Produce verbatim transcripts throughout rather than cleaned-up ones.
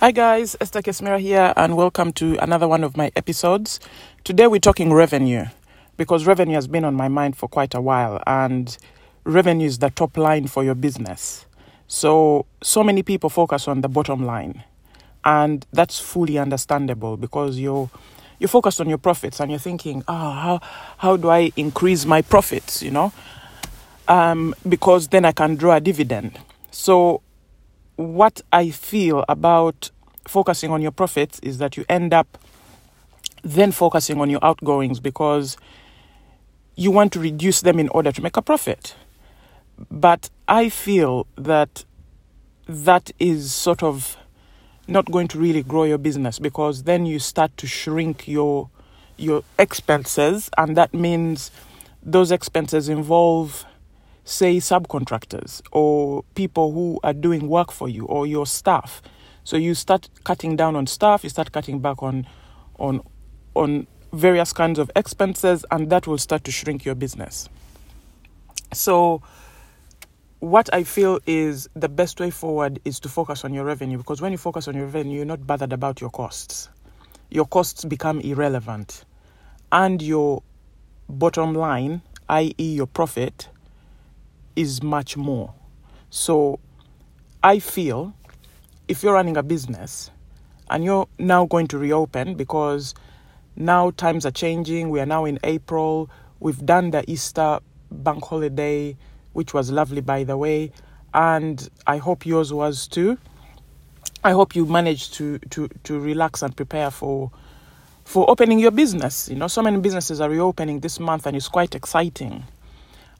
Hi guys, Esther Kesmira here, and welcome to another one of my episodes. Today we're talking revenue, because revenue has been on my mind for quite a while, and revenue is the top line for your business. So, so many people focus on the bottom line, and that's fully understandable because you're, you're focused on your profits and you're thinking, oh, how, how do I increase my profits, you know, um, because then I can draw a dividend. So, what I feel about focusing on your profits is that you end up then focusing on your outgoings because you want to reduce them in order to make a profit. But I feel that that is sort of not going to really grow your business, because then you start to shrink your your expenses, and that means those expenses involve, say, subcontractors or people who are doing work for you or your staff. So you start cutting down on staff, you start cutting back on on on various kinds of expenses, and that will start to shrink your business. So what I feel is the best way forward is to focus on your revenue, because when you focus on your revenue, you're not bothered about your costs. Your costs become irrelevant, and your bottom line, that is your profit, is much more. So I feel if you're running a business and you're now going to reopen, because now times are changing, we are now in April, we've done the Easter bank holiday, which was lovely, by the way, and I hope yours was too. I hope you managed to to to relax and prepare for for opening your business. You know, so many businesses are reopening this month, and it's quite exciting.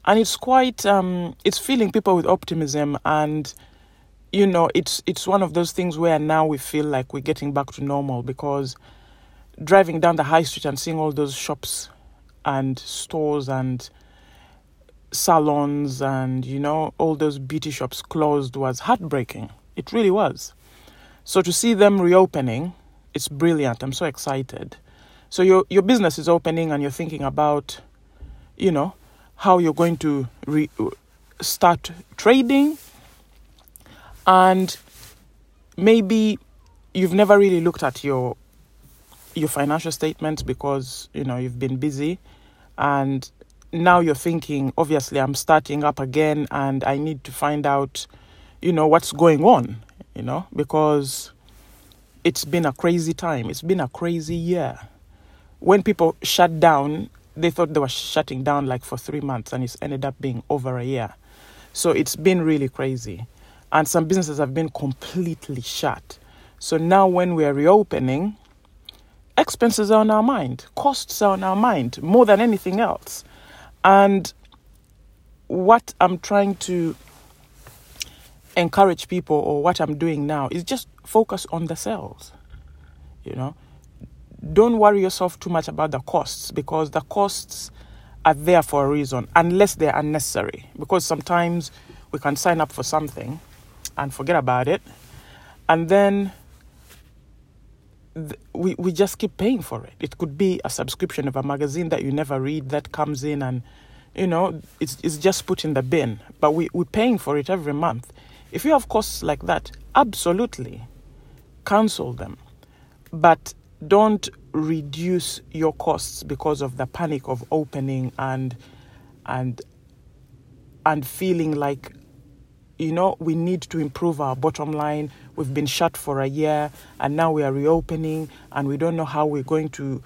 And it's quite, um, it's filling people with optimism. And, you know, it's it's one of those things where now we feel like we're getting back to normal, because driving down the high street and seeing all those shops and stores and salons and, you know, all those beauty shops closed was heartbreaking. It really was. So to see them reopening, it's brilliant. I'm so excited. So your your business is opening, and you're thinking about, you know, how you're going to re- start trading. And maybe you've never really looked at your your financial statements because, you know, you've been busy, and now you're thinking, obviously I'm starting up again and I need to find out, you know, what's going on, you know, because it's been a crazy time. It's been a crazy year. When people shut down, they thought they were shutting down like for three months, and it's ended up being over a year. So it's been really crazy. And some businesses have been completely shut. So now when we are reopening, expenses are on our mind. Costs are on our mind more than anything else. And what I'm trying to encourage people, or what I'm doing now, is just focus on the sales, you know. Don't worry yourself too much about the costs, because the costs are there for a reason, unless they're unnecessary. Because sometimes we can sign up for something and forget about it, and then th- we, we just keep paying for it. It could be a subscription of a magazine that you never read that comes in, and, you know, it's, it's just put in the bin. But we, we're paying for it every month. If you have costs like that, absolutely cancel them. But don't reduce your costs because of the panic of opening and and and feeling like, you know, we need to improve our bottom line. We've been shut for a year, and now we are reopening, and we don't know how we're going to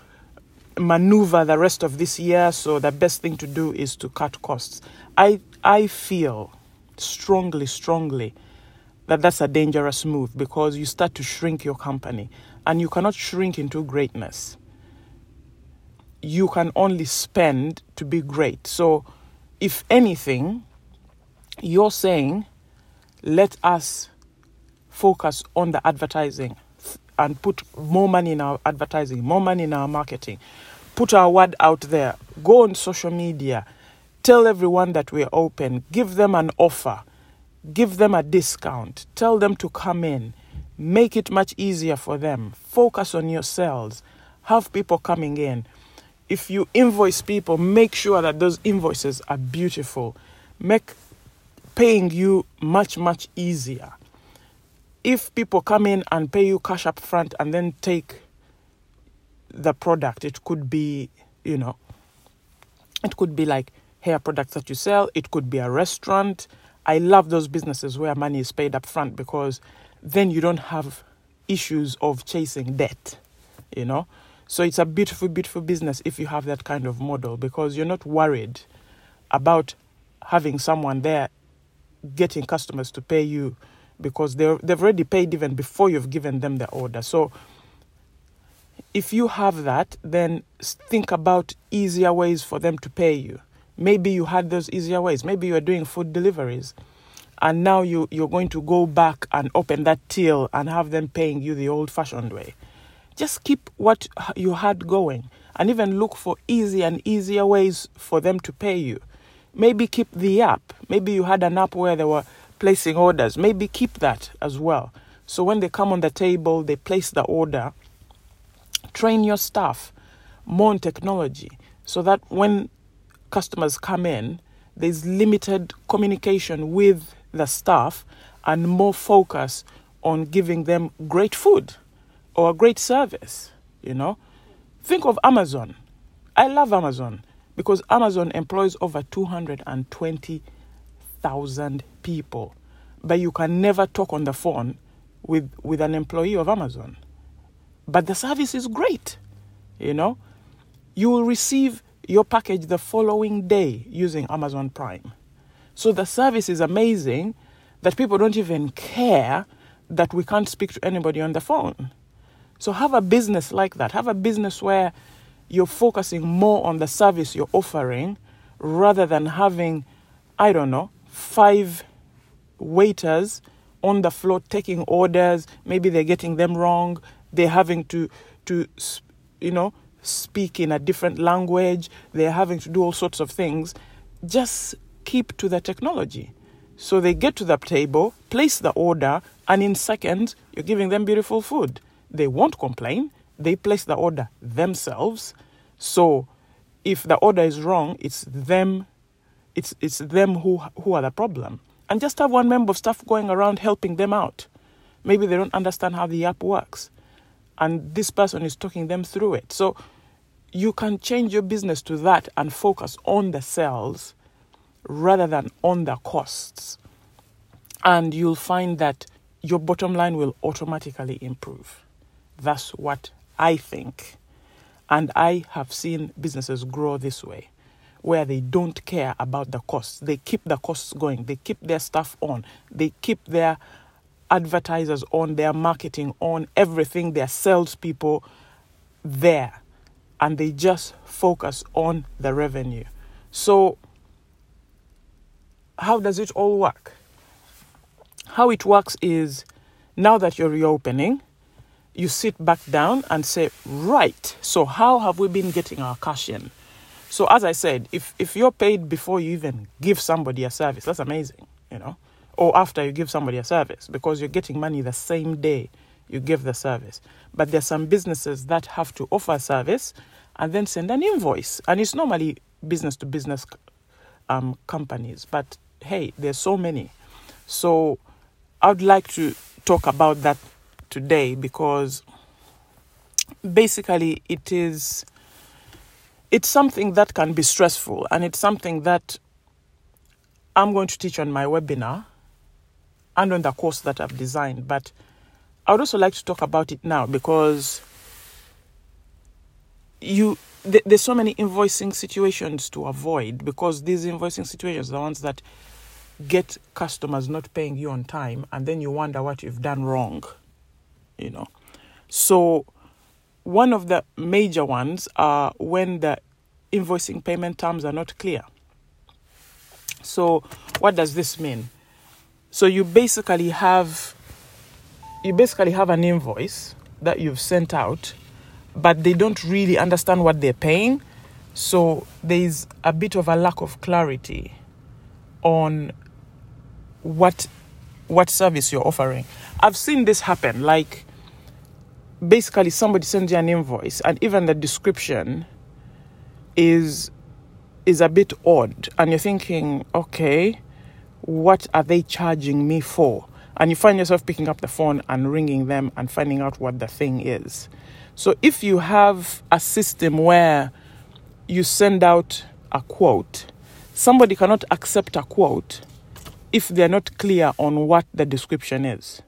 maneuver the rest of this year. So the best thing to do is to cut costs. I I feel strongly, strongly that that's a dangerous move, because you start to shrink your company, and you cannot shrink into greatness. You can only spend to be great. So if anything, you're saying, let us focus on the advertising and put more money in our advertising, more money in our marketing, put our word out there, go on social media, tell everyone that we're open, give them an offer, give them a discount, tell them to come in, make it much easier for them. Focus on your sales. Have people coming in. If you invoice people, make sure that those invoices are beautiful. Make paying you much, much easier. if people come in and pay you cash up front and then take the product, it could be, you know, it could be like hair products that you sell. It could be a restaurant. I love those businesses where money is paid up front, because then you don't have issues of chasing debt, you know. So it's a beautiful, beautiful business if you have that kind of model, because you're not worried about having someone there getting customers to pay you, because they're, they've already paid even before you've given them the order. So if you have that, then think about easier ways for them to pay you. Maybe you had those easier ways. Maybe you are doing food deliveries, and now you, you're going to go back and open that till and have them paying you the old-fashioned way. Just keep what you had going, and even look for easy and easier ways for them to pay you. Maybe keep the app. Maybe you had an app where they were placing orders. Maybe keep that as well. So when they come on the table, they place the order. Train your staff more on technology, so that when customers come in, there's limited communication with the staff and more focus on giving them great food or a great service, you know. Think of Amazon. I love Amazon because Amazon employs over two hundred twenty thousand people. But you can never talk on the phone with, with an employee of Amazon. But the service is great, you know. You will receive your package the following day using Amazon Prime. So the service is amazing that people don't even care that we can't speak to anybody on the phone. So have a business like that. Have a business where you're focusing more on the service you're offering, rather than having, I don't know, five waiters on the floor taking orders. Maybe they're getting them wrong. They're having to, to, you know, speak in a different language. They're having to do all sorts of things. Just keep to the technology. So they get to the table, place the order, and in seconds, you're giving them beautiful food. They won't complain. They place the order themselves. So if the order is wrong, it's them it's it's them who who are the problem. And just have one member of staff going around helping them out. Maybe they don't understand how the app works, and this person is talking them through it. So you can change your business to that and focus on the sales rather than on the costs. And you'll find that your bottom line will automatically improve. That's what I think. And I have seen businesses grow this way, where they don't care about the costs. They keep the costs going. They keep their staff on. They keep their advertisers on, their marketing on, everything, their salespeople there. And they just focus on the revenue. So how does it all work? How it works is, now that you're reopening, you sit back down and say, right, so how have we been getting our cash in? So as I said, if, if you're paid before you even give somebody a service, that's amazing, you know, or after you give somebody a service, because you're getting money the same day you give the service. But there's some businesses that have to offer service and then send an invoice. And it's normally business to business um, companies. But hey, there's so many. So I'd like to talk about that today, because basically it is it's something that can be stressful, and it's something that I'm going to teach on my webinar and on the course that I've designed. But I would also like to talk about it now, because you th- there's so many invoicing situations to avoid, because these invoicing situations are the ones that get customers not paying you on time, and then you wonder what you've done wrong. You know, so one of the major ones are when the invoicing payment terms are not clear. So what does this mean? So you basically have you basically have an invoice that you've sent out, but they don't really understand what they're paying. So there's a bit of a lack of clarity on what what service you're offering. I've seen this happen. Like, basically somebody sends you an invoice, and even the description is is a bit odd, and you're thinking, okay, what are they charging me for? and you find yourself picking up the phone and ringing them and finding out what the thing is. So if you have a system where you send out a quote, somebody cannot accept a quote if they're not clear on what the description is.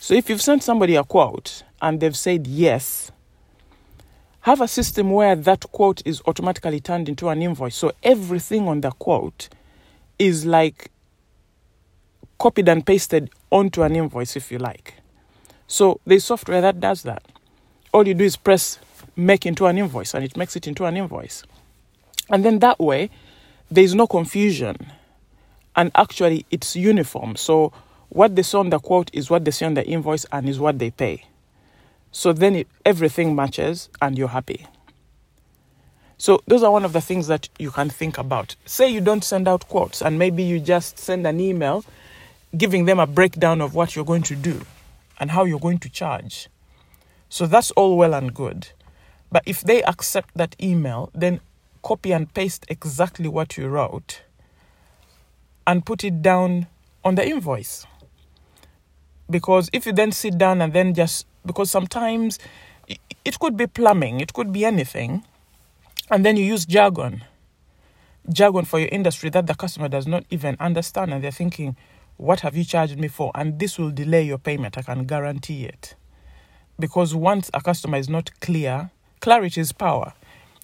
So if you've sent somebody a quote and they've said yes, have a system where that quote is automatically turned into an invoice. So everything on the quote is like copied and pasted onto an invoice, if you like. So there's software that does that. All you do is press make into an invoice and it makes it into an invoice. And then that way, there's no confusion. And actually, it's uniform. So what they see on the quote is what they see on the invoice and is what they pay. So then it, everything matches and you're happy. So those are one of the things that you can think about. Say you don't send out quotes and maybe you just send an email giving them a breakdown of what you're going to do and how you're going to charge. So that's all well and good. But if they accept that email, then copy and paste exactly what you wrote and put it down on the invoice. Because if you then sit down and then just... Because sometimes it could be plumbing, it could be anything, and then you use jargon. Jargon for your industry that the customer does not even understand, and they're thinking, what have you charged me for? And this will delay your payment, I can guarantee it. Because once a customer is not clear, clarity is power.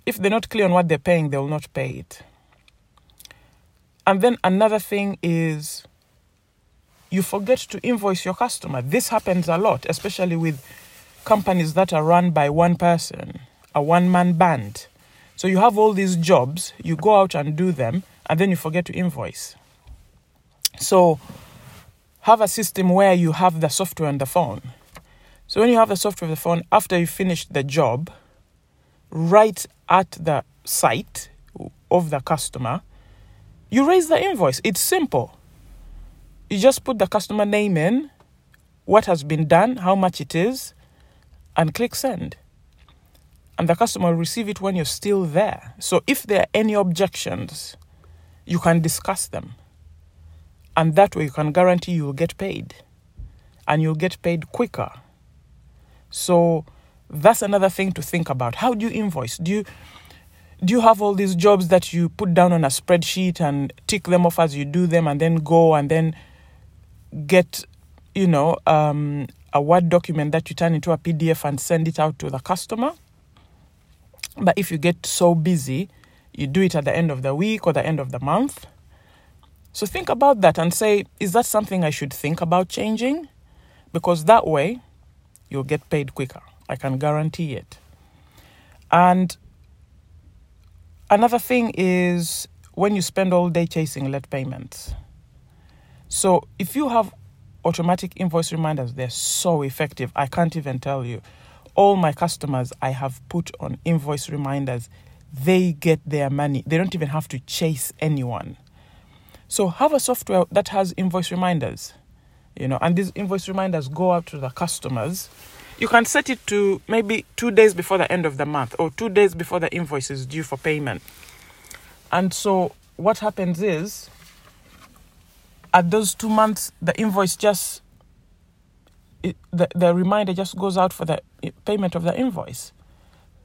If they're not clear on what they're paying, they will not pay it. And then another thing is, you forget to invoice your customer. This happens a lot, especially with companies that are run by one person, a one-man band. So you have all these jobs, you go out and do them, and then you forget to invoice. So have a system where you have the software on the phone. So when you have the software on the phone, after you finish the job, right at the site of the customer, you raise the invoice. It's simple. You just put the customer name in, what has been done, how much it is, and click send. And the customer will receive it when you're still there. So if there are any objections, you can discuss them. And that way you can guarantee you'll get paid. And you'll get paid quicker. So that's another thing to think about. How do you invoice? Do you... Do you have all these jobs that you put down on a spreadsheet and tick them off as you do them and then go and then get, you know, um, a Word document that you turn into a P D F and send it out to the customer? But if you get so busy, you do it at the end of the week or the end of the month. So think about that and say, is that something I should think about changing? Because that way, you'll get paid quicker. I can guarantee it. And another thing is when you spend all day chasing late payments. So if you have automatic invoice reminders, they're so effective. I can't even tell you. All my customers I have put on invoice reminders, they get their money. They don't even have to chase anyone. So have a software that has invoice reminders, you know, and these invoice reminders go out to the customers. You can set it to maybe two days before the end of the month or two days before the invoice is due for payment. And so what happens is, at those two months, the invoice just, it, the, the reminder just goes out for the payment of the invoice.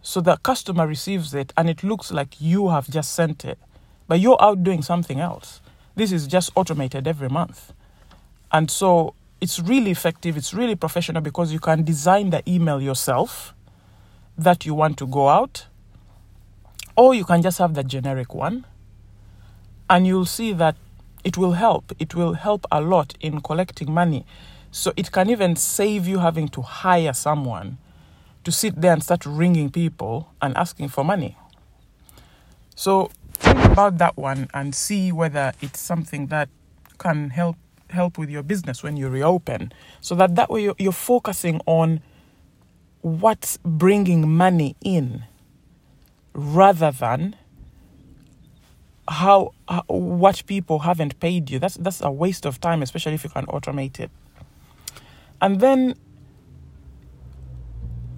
So the customer receives it and it looks like you have just sent it, but you're out doing something else. This is just automated every month. And so it's really effective. It's really professional because you can design the email yourself that you want to go out. Or you can just have the generic one. And you'll see that it will help. It will help a lot in collecting money. So it can even save you having to hire someone to sit there and start ringing people and asking for money. So think about that one and see whether it's something that can help help with your business when you reopen, so that that way you're, you're focusing on what's bringing money in rather than how uh, what people haven't paid you. That's that's a waste of time, especially if you can automate it. And then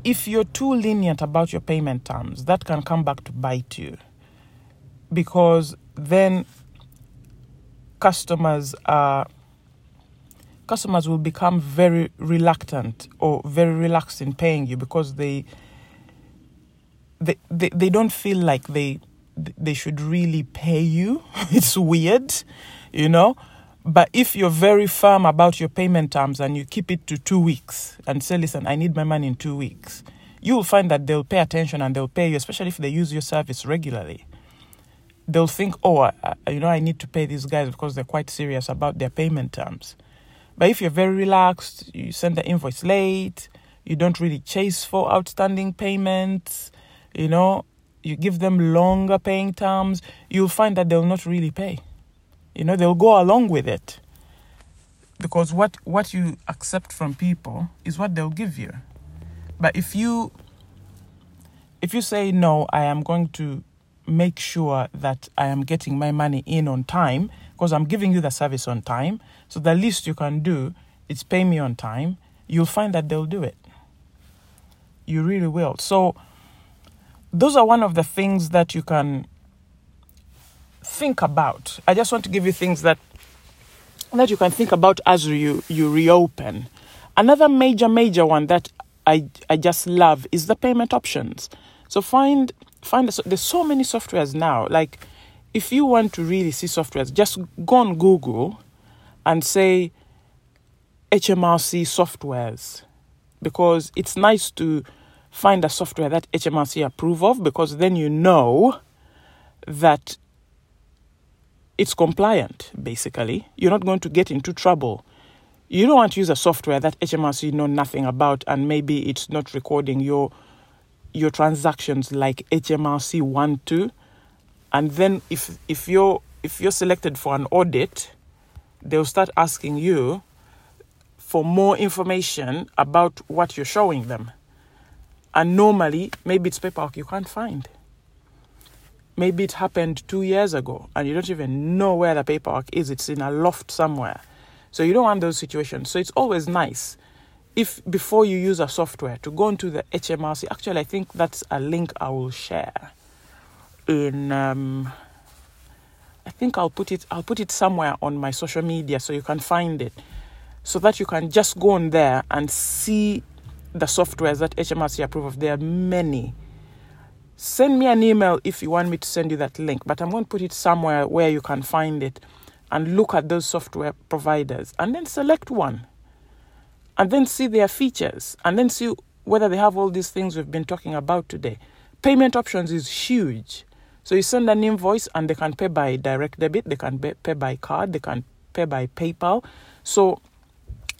if you're too lenient about your payment terms, that can come back to bite you, because then customers are customers will become very reluctant or very relaxed in paying you, because they they they, they don't feel like they they should really pay you. It's weird, you know. But if you're very firm about your payment terms and you keep it to two weeks and say, listen, I need my money in two weeks, you will find that they'll pay attention and they'll pay you, especially if they use your service regularly. They'll think, oh, I, you know, I need to pay these guys because they're quite serious about their payment terms. But if you're very relaxed, you send the invoice late, you don't really chase for outstanding payments, you know, you give them longer paying terms, you'll find that they'll not really pay. You know, they'll go along with it, because what, what you accept from people is what they'll give you. But if you if you say, no, I am going to make sure that I am getting my money in on time, because I'm giving you the service on time, so the least you can do is pay me on time, you'll find that they'll do it. You really will. So those are one of the things that you can think about. I just want to give you things that that you can think about as you you reopen. Another major major one that I I just love is the payment options. So find find there's so many softwares now. Like, if you want to really see softwares, just go on Google and say H M R C softwares, because it's nice to find a software that H M R C approve of, because then you know that it's compliant, basically. You're not going to get into trouble. You don't want to use a software that H M R C know nothing about, and maybe it's not recording your your transactions like H M R C want to. And then if if you're if you're selected for an audit, they'll start asking you for more information about what you're showing them. And normally, maybe it's paperwork you can't find. Maybe it happened two years ago and you don't even know where the paperwork is. It's in a loft somewhere. So you don't want those situations. So it's always nice, if before you use a software, to go into the H M R C. Actually, I think that's a link I will share in... Um, I think I'll put it, I'll put it somewhere on my social media so you can find it, so that you can just go on there and see the softwares that H M R C approve of. There are many. Send me an email if you want me to send you that link, but I'm going to put it somewhere where you can find it and look at those software providers, and then select one, and then see their features, and then see whether they have all these things we've been talking about today. Payment options is huge. So you send an invoice and they can pay by direct debit, they can pay by card, they can pay by PayPal. So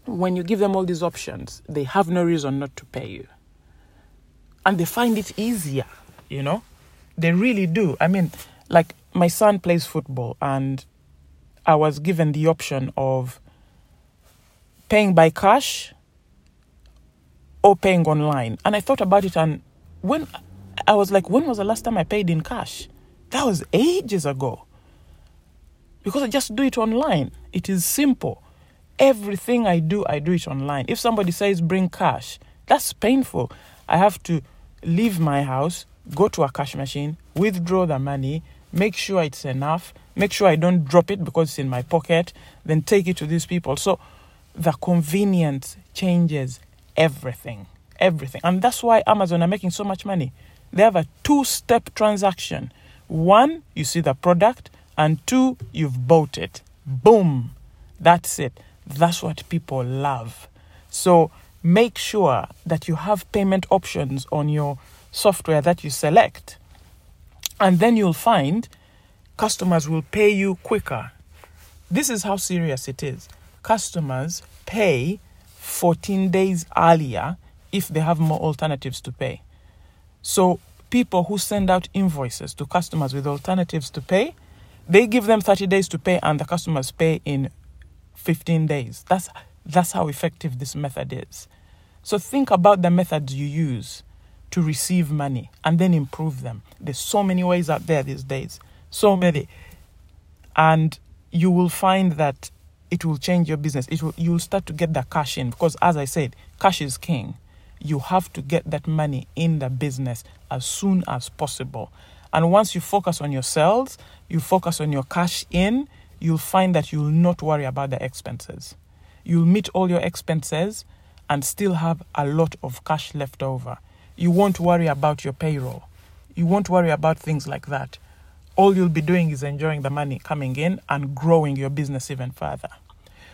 when you give them all these options, they have no reason not to pay you. And they find it easier. You know, they really do. I mean, like, my son plays football, and I was given the option of paying by cash or paying online. And I thought about it, and when I was like, when was the last time I paid in cash? That was ages ago. Because I just do it online. It is simple. Everything I do, I do it online. If somebody says bring cash, that's painful. I have to leave my house, go to a cash machine, withdraw the money, make sure it's enough, make sure I don't drop it because it's in my pocket, then take it to these people. So the convenience changes everything, everything. And that's why Amazon are making so much money. They have a two-step transaction. One, you see the product, and two, you've bought it. Boom. That's it. That's what people love. So make sure that you have payment options on your software that you select, and then you'll find customers will pay you quicker. This is how serious it is. Customers pay fourteen days earlier if they have more alternatives to pay. So people who send out invoices to customers with alternatives to pay, they give them thirty days to pay, and the customers pay in fifteen days. That's that's how effective this method is. So think about the methods you use to receive money, and then improve them. There's so many ways out there these days, so many, and you will find that it will change your business. It will, you'll start to get the cash in, because as I said, cash is king. You have to get that money in the business as soon as possible. And once you focus on your sales, you focus on your cash in, you'll find that you'll not worry about the expenses. you'll meet all your expenses and still have a lot of cash left over. You won't worry about your payroll. You won't worry about things like that. All you'll be doing is enjoying the money coming in and growing your business even further.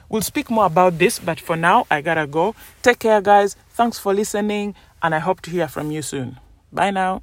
We'll speak more about this, but for now, I gotta go. Take care, guys. Thanks for listening, and I hope to hear from you soon. Bye now.